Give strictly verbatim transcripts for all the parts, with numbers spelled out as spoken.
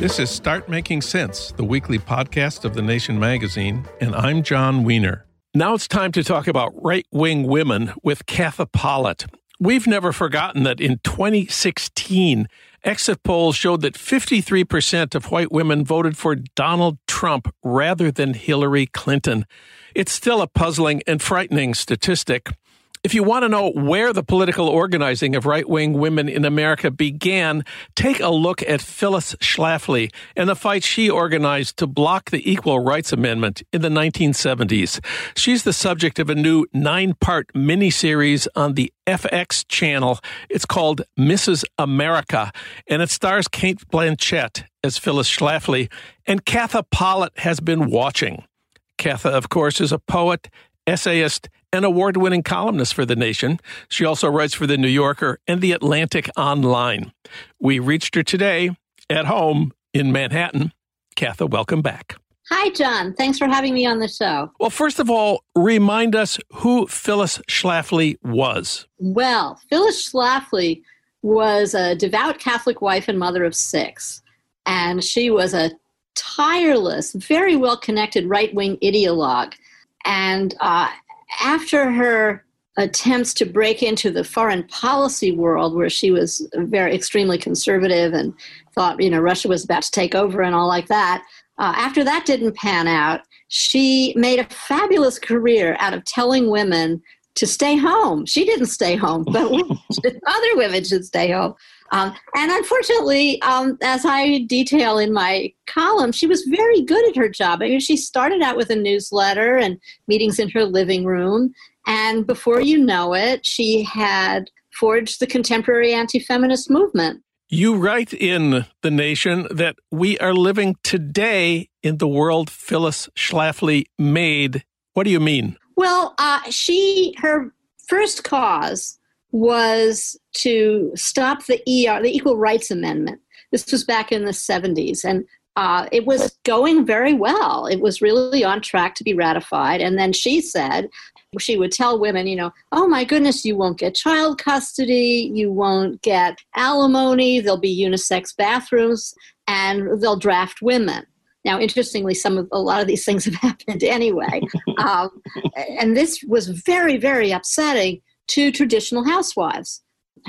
This is Start Making Sense, the weekly podcast of The Nation magazine, and I'm John Wiener. Now it's time to talk about right-wing women with Katha Pollitt. We've never forgotten that in twenty sixteen, exit polls showed that fifty-three percent of white women voted for Donald Trump rather than Hillary Clinton. It's still a puzzling and frightening statistic. If you want to know where the political organizing of right-wing women in America began, take a look at Phyllis Schlafly and the fight she organized to block the Equal Rights Amendment in the nineteen seventies. She's the subject of a new nine-part miniseries on the F X channel. It's called Missus America, and it stars Cate Blanchett as Phyllis Schlafly, and Katha Pollitt has been watching. Katha, of course, is a poet, essayist, an award-winning columnist for The Nation. She also writes for The New Yorker and The Atlantic Online. We reached her today at home in Manhattan. Katha, welcome back. Hi, John. Thanks for having me on the show. Well, first of all, remind us who Phyllis Schlafly was. Well, Phyllis Schlafly was a devout Catholic wife and mother of six, and she was a tireless, very well-connected right-wing ideologue. And uh, after her attempts to break into the foreign policy world, where she was very extremely conservative and thought, you know, Russia was about to take over and all like that, uh, after that didn't pan out, she made a fabulous career out of telling women to stay home. She didn't stay home, but other women should stay home. Um, and unfortunately, um, as I detail in my column, she was very good at her job. I mean, she started out with a newsletter and meetings in her living room. And before you know it, she had forged the contemporary anti-feminist movement. You write in The Nation that we are living today in the world Phyllis Schlafly made. What do you mean? Well, uh, she, her first cause was to stop the E R, the Equal Rights Amendment. This was back in the seventies, and uh, it was going very well. It was really on track to be ratified. And then she said, she would tell women, you know, oh my goodness, you won't get child custody, you won't get alimony, there'll be unisex bathrooms, and they'll draft women. Now, interestingly, some of a lot of these things have happened anyway. um, and this was very, very upsetting to traditional housewives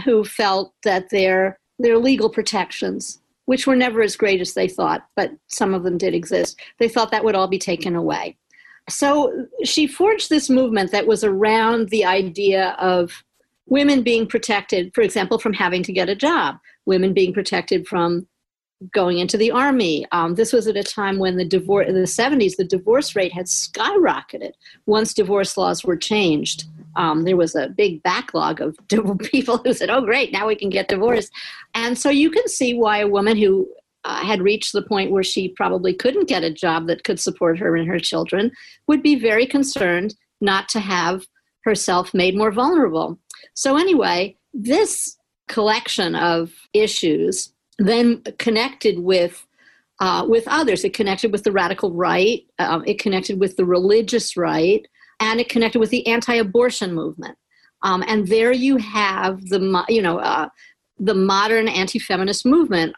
who felt that their their legal protections, which were never as great as they thought, but some of them did exist, they thought that would all be taken away. So she forged this movement that was around the idea of women being protected, for example, from having to get a job, women being protected from going into the army. Um, this was at a time when the divorce in the seventies, the divorce rate had skyrocketed once divorce laws were changed. Um, there was a big backlog of people who said, oh, great, now we can get divorced. And so you can see why a woman who uh, had reached the point where she probably couldn't get a job that could support her and her children would be very concerned not to have herself made more vulnerable. So anyway, this collection of issues then connected with uh, with others. It connected with the radical right. Um, it connected with the religious right. And it connected with the anti-abortion movement. Um, and there you have the mo- you know uh, the modern anti-feminist movement.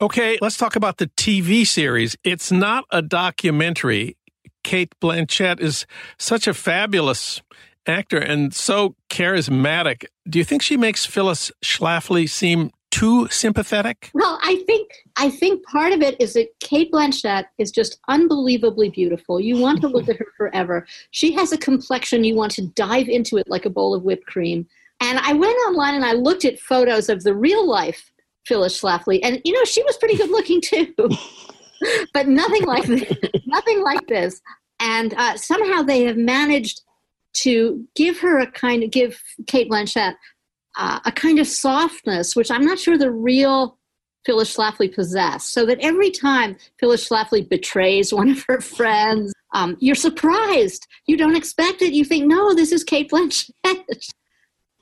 Okay, let's talk about the T V series. It's not a documentary. Cate Blanchett is such a fabulous actor and so charismatic. Do you think she makes Phyllis Schlafly seem too sympathetic? Well, I think I think part of it is that Cate Blanchett is just unbelievably beautiful. You want to look at her forever. She has a complexion. You want to dive into it like a bowl of whipped cream. And I went online and I looked at photos of the real life Phyllis Schlafly. And, you know, she was pretty good looking, too. But nothing like this. Nothing like this. And uh, somehow they have managed to give her a kind of, give Cate Blanchett Uh, a kind of softness, which I'm not sure the real Phyllis Schlafly possessed, so that every time Phyllis Schlafly betrays one of her friends, um, you're surprised. You don't expect it. You think, no, this is Cate Blanchett.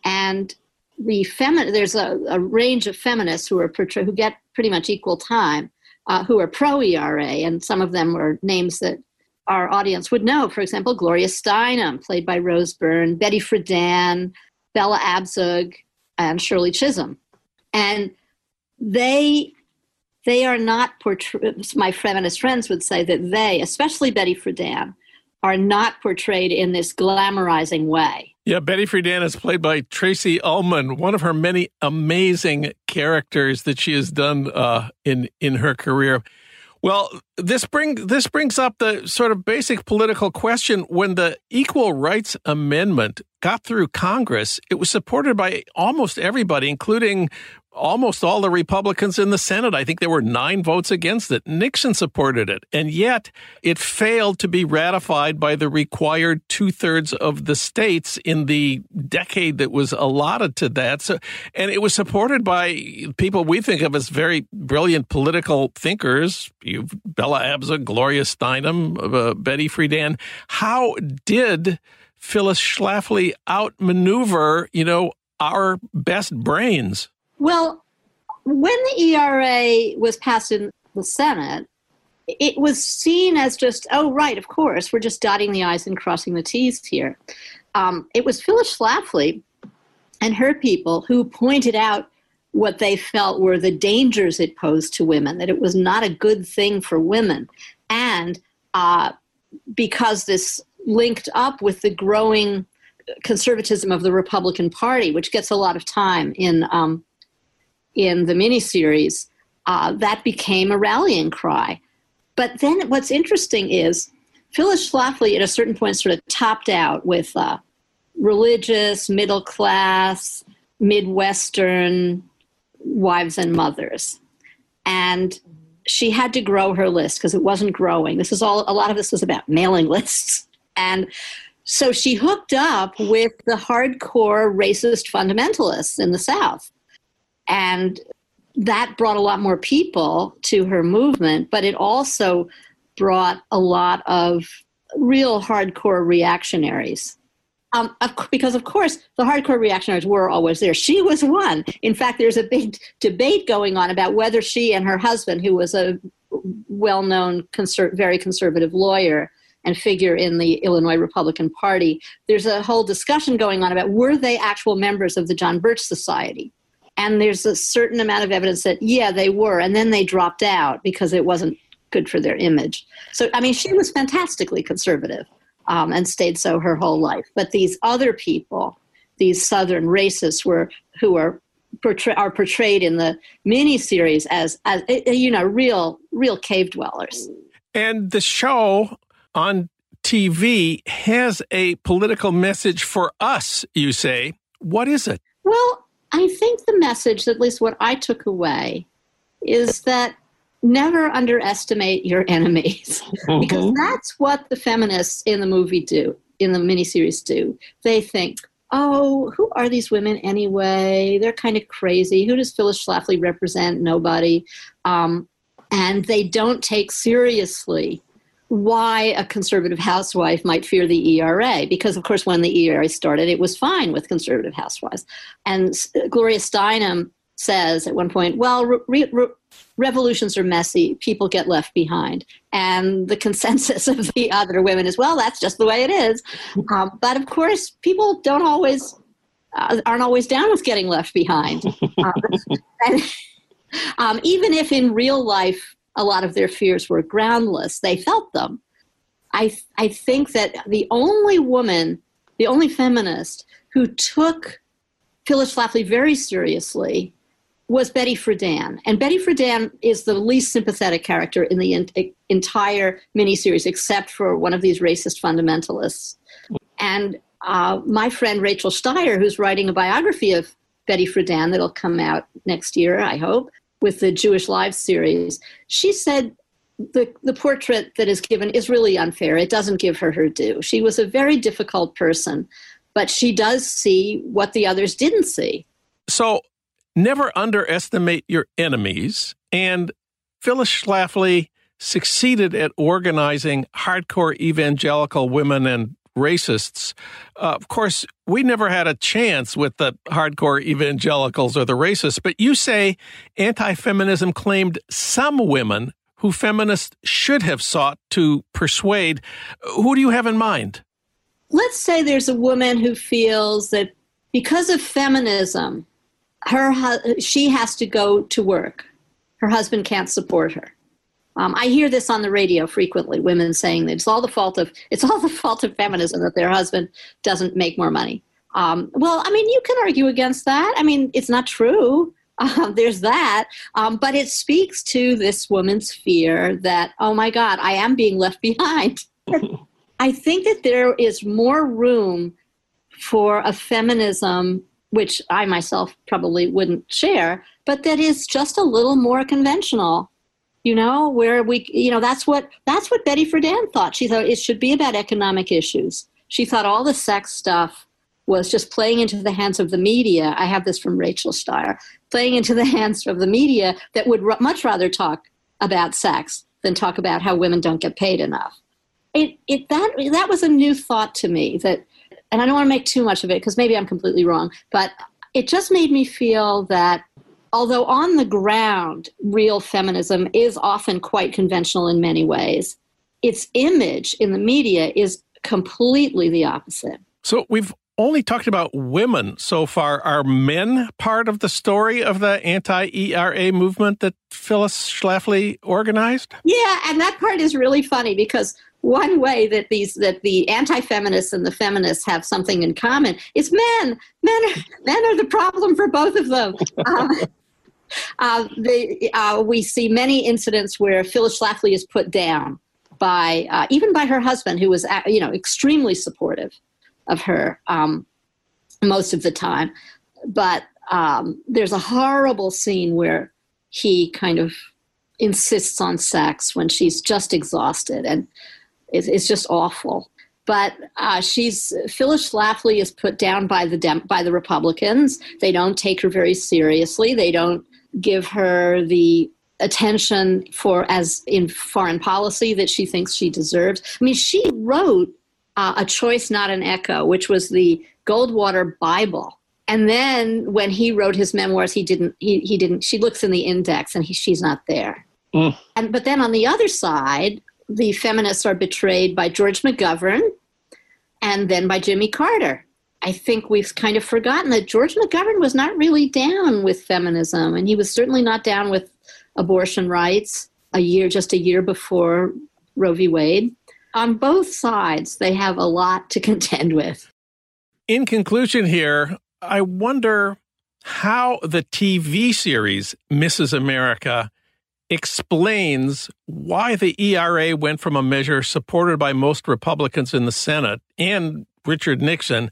And the femi- there's a, a range of feminists who are portray- who get pretty much equal time, uh, who are pro-E R A, and some of them were names that our audience would know. For example, Gloria Steinem, played by Rose Byrne, Betty Friedan, Bella Abzug, and Shirley Chisholm. And they they are not portrayed, my feminist friends would say that they, especially Betty Friedan, are not portrayed in this glamorizing way. Yeah, Betty Friedan is played by Tracy Ullman, one of her many amazing characters that she has done uh, in, in her career. Well, this bring this brings up the sort of basic political question. When the Equal Rights Amendment got through Congress, it was supported by almost everybody, including almost all the Republicans in the Senate. I think there were nine votes against it. Nixon supported it. And yet it failed to be ratified by the required two-thirds of the states in the decade that was allotted to that. So, and it was supported by people we think of as very brilliant political thinkers, you've Bella Abzug, Gloria Steinem, uh, Betty Friedan. How did Phyllis Schlafly outmaneuver, you know, our best brains? Well, when the E R A was passed in the Senate, it was seen as just, oh, right, of course, we're just dotting the I's and crossing the T's here. Um, it was Phyllis Schlafly and her people who pointed out what they felt were the dangers it posed to women, that it was not a good thing for women. And uh, because this linked up with the growing conservatism of the Republican Party, which gets a lot of time in um in the miniseries, uh, that became a rallying cry. But then what's interesting is Phyllis Schlafly at a certain point sort of topped out with uh, religious, middle class, Midwestern wives and mothers. And she had to grow her list because it wasn't growing. This is all, a lot of this was about mailing lists. And so she hooked up with the hardcore racist fundamentalists in the South. And that brought a lot more people to her movement, but it also brought a lot of real hardcore reactionaries. Um, of, because, of course, the hardcore reactionaries were always there. She was one. In fact, there's a big debate going on about whether she and her husband, who was a well-known, conser- very conservative lawyer and figure in the Illinois Republican Party, there's a whole discussion going on about were they actual members of the John Birch Society? And there's a certain amount of evidence that, yeah, they were. And then they dropped out because it wasn't good for their image. So, I mean, she was fantastically conservative um, and stayed so her whole life. But these other people, these Southern racists were who are, portray- are portrayed in the miniseries as, as, you know, real, real cave dwellers. And the show on T V has a political message for us, you say. What is it? Well, I think the message, at least what I took away, is that never underestimate your enemies. Mm-hmm. Because that's what the feminists in the movie do, in the miniseries do. They think, oh, who are these women anyway? They're kind of crazy. Who does Phyllis Schlafly represent? Nobody. Um, and they don't take seriously why a conservative housewife might fear the E R A, because, of course, when the E R A started, it was fine with conservative housewives. And Gloria Steinem says at one point, well, re- re- revolutions are messy. People get left behind. And the consensus of the other women is, well, that's just the way it is. Um, but, of course, people don't always uh, aren't always down with getting left behind. Um, and, um, even if in real life, a lot of their fears were groundless, they felt them. I I think that the only woman the only feminist who took Phyllis Schlafly very seriously was Betty Friedan. And Betty Friedan is the least sympathetic character in the in- entire miniseries, except for one of these racist fundamentalists. And uh, my friend Rachel Shteir, who's writing a biography of Betty Friedan that'll come out next year, I hope, with the Jewish Lives series, she said the, the portrait that is given is really unfair. It doesn't give her her due. She was a very difficult person, but she does see what the others didn't see. So never underestimate your enemies. And Phyllis Schlafly succeeded at organizing hardcore evangelical women and racists. Uh, of course, we never had a chance with the hardcore evangelicals or the racists, but you say anti-feminism claimed some women who feminists should have sought to persuade. Who do you have in mind? Let's say there's a woman who feels that because of feminism, her hu- she has to go to work. Her husband can't support her. Um, I hear this on the radio frequently, women saying that it's all the fault of it's all the fault of feminism that their husband doesn't make more money. Um, well, I mean, you can argue against that. I mean, it's not true. Um, there's that. Um, but it speaks to this woman's fear that, oh, my God, I am being left behind. I think that there is more room for a feminism, which I myself probably wouldn't share, but that is just a little more conventional. You know, where we, you know, that's what that's what Betty Friedan thought. She thought it should be about economic issues. She thought all the sex stuff was just playing into the hands of the media. I have this from Rachel Shteir, playing into the hands of the media that would r- much rather talk about sex than talk about how women don't get paid enough. It it that that was a new thought to me, that, and I don't want to make too much of it because maybe I'm completely wrong, but it just made me feel that, although on the ground, real feminism is often quite conventional in many ways, its image in the media is completely the opposite. So we've only talked about women so far. Are men part of the story of the anti-E R A movement that Phyllis Schlafly organized? Yeah, and that part is really funny because one way that these that the anti-feminists and the feminists have something in common is men. Men are, men are the problem for both of them. Um, uh, they, uh, we see many incidents where Phyllis Schlafly is put down by uh, even by her husband, who was you know extremely supportive of her um, most of the time. But um, there's a horrible scene where he kind of insists on sex when she's just exhausted, and it's just awful. But uh, she's Phyllis Schlafly is put down by the Dem- by the Republicans. They don't take her very seriously. They don't give her the attention for as in foreign policy that she thinks she deserves. I mean, she wrote uh, A Choice Not an Echo, which was the Goldwater Bible. And then when he wrote his memoirs, he didn't. He, he didn't. She looks in the index, and he, she's not there. Mm. And but then on the other side, the feminists are betrayed by George McGovern and then by Jimmy Carter. I think we've kind of forgotten that George McGovern was not really down with feminism, and he was certainly not down with abortion rights a year, just a year before Roe v. Wade. On both sides, they have a lot to contend with. In conclusion here, I wonder how the T V series Missus America explains why the E R A went from a measure supported by most Republicans in the Senate and Richard Nixon,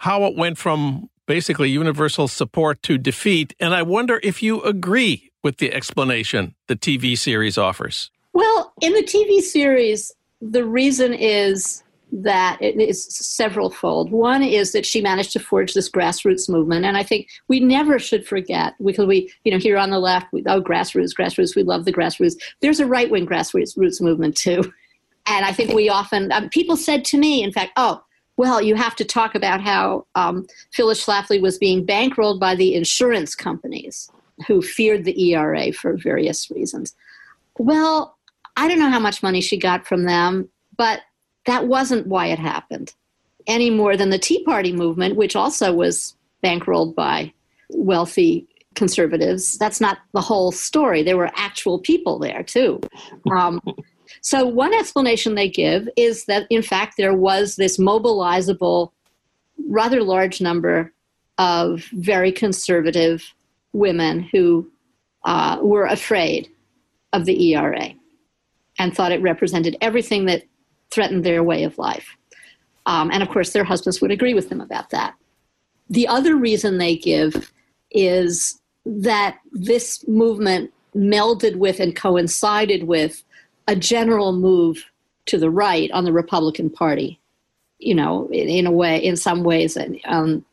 how it went from basically universal support to defeat. And I wonder if you agree with the explanation the T V series offers. Well, in the T V series, the reason is that it is severalfold. One is that she managed to forge this grassroots movement, and I think we never should forget, because we, you know, here on the left, we, oh, grassroots, grassroots, we love the grassroots. There's a right-wing grassroots movement too, and I think we often, um, people said to me, in fact, oh, well, you have to talk about how um, Phyllis Schlafly was being bankrolled by the insurance companies who feared the E R A for various reasons. Well, I don't know how much money she got from them, but that wasn't why it happened, any more than the Tea Party movement, which also was bankrolled by wealthy conservatives. That's not the whole story. There were actual people there, too. Um, so one explanation they give is that, in fact, there was this mobilizable rather large number of very conservative women who uh, were afraid of the E R A and thought it represented everything that threatened their way of life. Um, and of course, their husbands would agree with them about that. The other reason they give is that this movement melded with and coincided with a general move to the right on the Republican Party, you know, in, in a way, in some ways, and um,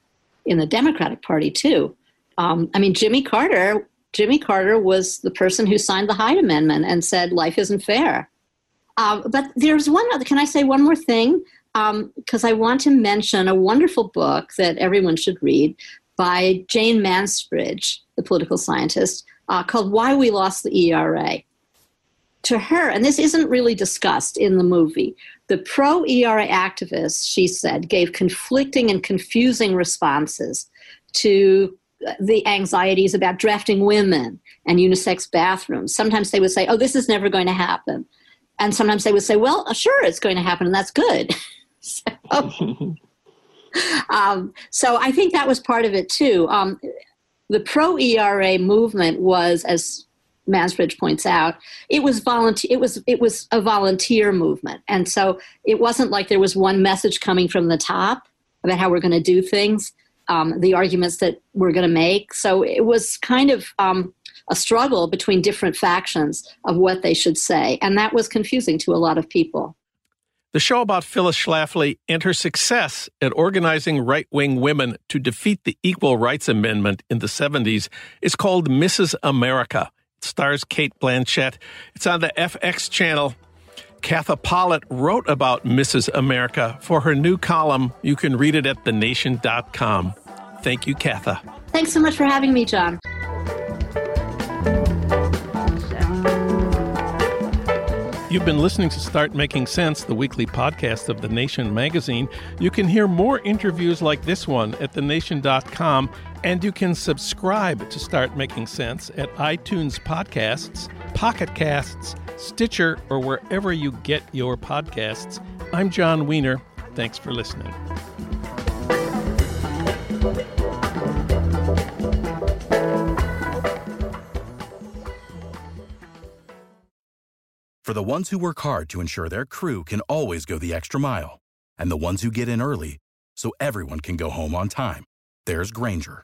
in the Democratic Party too. Um, I mean, Jimmy Carter, Jimmy Carter was the person who signed the Hyde Amendment and said life isn't fair. Um, but there's one other, can I say one more thing? Because um, I want to mention a wonderful book that everyone should read by Jane Mansbridge, the political scientist, uh, called Why We Lost the E R A. To her, and this isn't really discussed in the movie, the pro-E R A activists, she said, gave conflicting and confusing responses to the anxieties about drafting women and unisex bathrooms. Sometimes they would say, oh, this is never going to happen. And sometimes they would say, well, sure, it's going to happen, and that's good. so, um, so I think that was part of it, too. Um, the pro-E R A movement was, as Mansbridge points out, it was volunteer. It was it was a volunteer movement, and so it wasn't like there was one message coming from the top about how we're going to do things, um, the arguments that we're going to make. So it was kind of um, a struggle between different factions of what they should say, and that was confusing to a lot of people. The show about Phyllis Schlafly and her success at organizing right-wing women to defeat the Equal Rights Amendment in the seventies is called Missus America. Stars Cate Blanchett. It's on the F X channel. Katha Pollitt wrote about Missus America for her new column. You can read it at the nation dot com. Thank you, Katha. Thanks so much for having me, John. You've been listening to Start Making Sense, the weekly podcast of The Nation magazine. You can hear more interviews like this one at the nation dot com, and you can subscribe to Start Making Sense at iTunes Podcasts, Pocket Casts, Stitcher, or wherever you get your podcasts. I'm John Wiener. Thanks for listening. For the ones who work hard to ensure their crew can always go the extra mile, and the ones who get in early so everyone can go home on time, there's Grainger,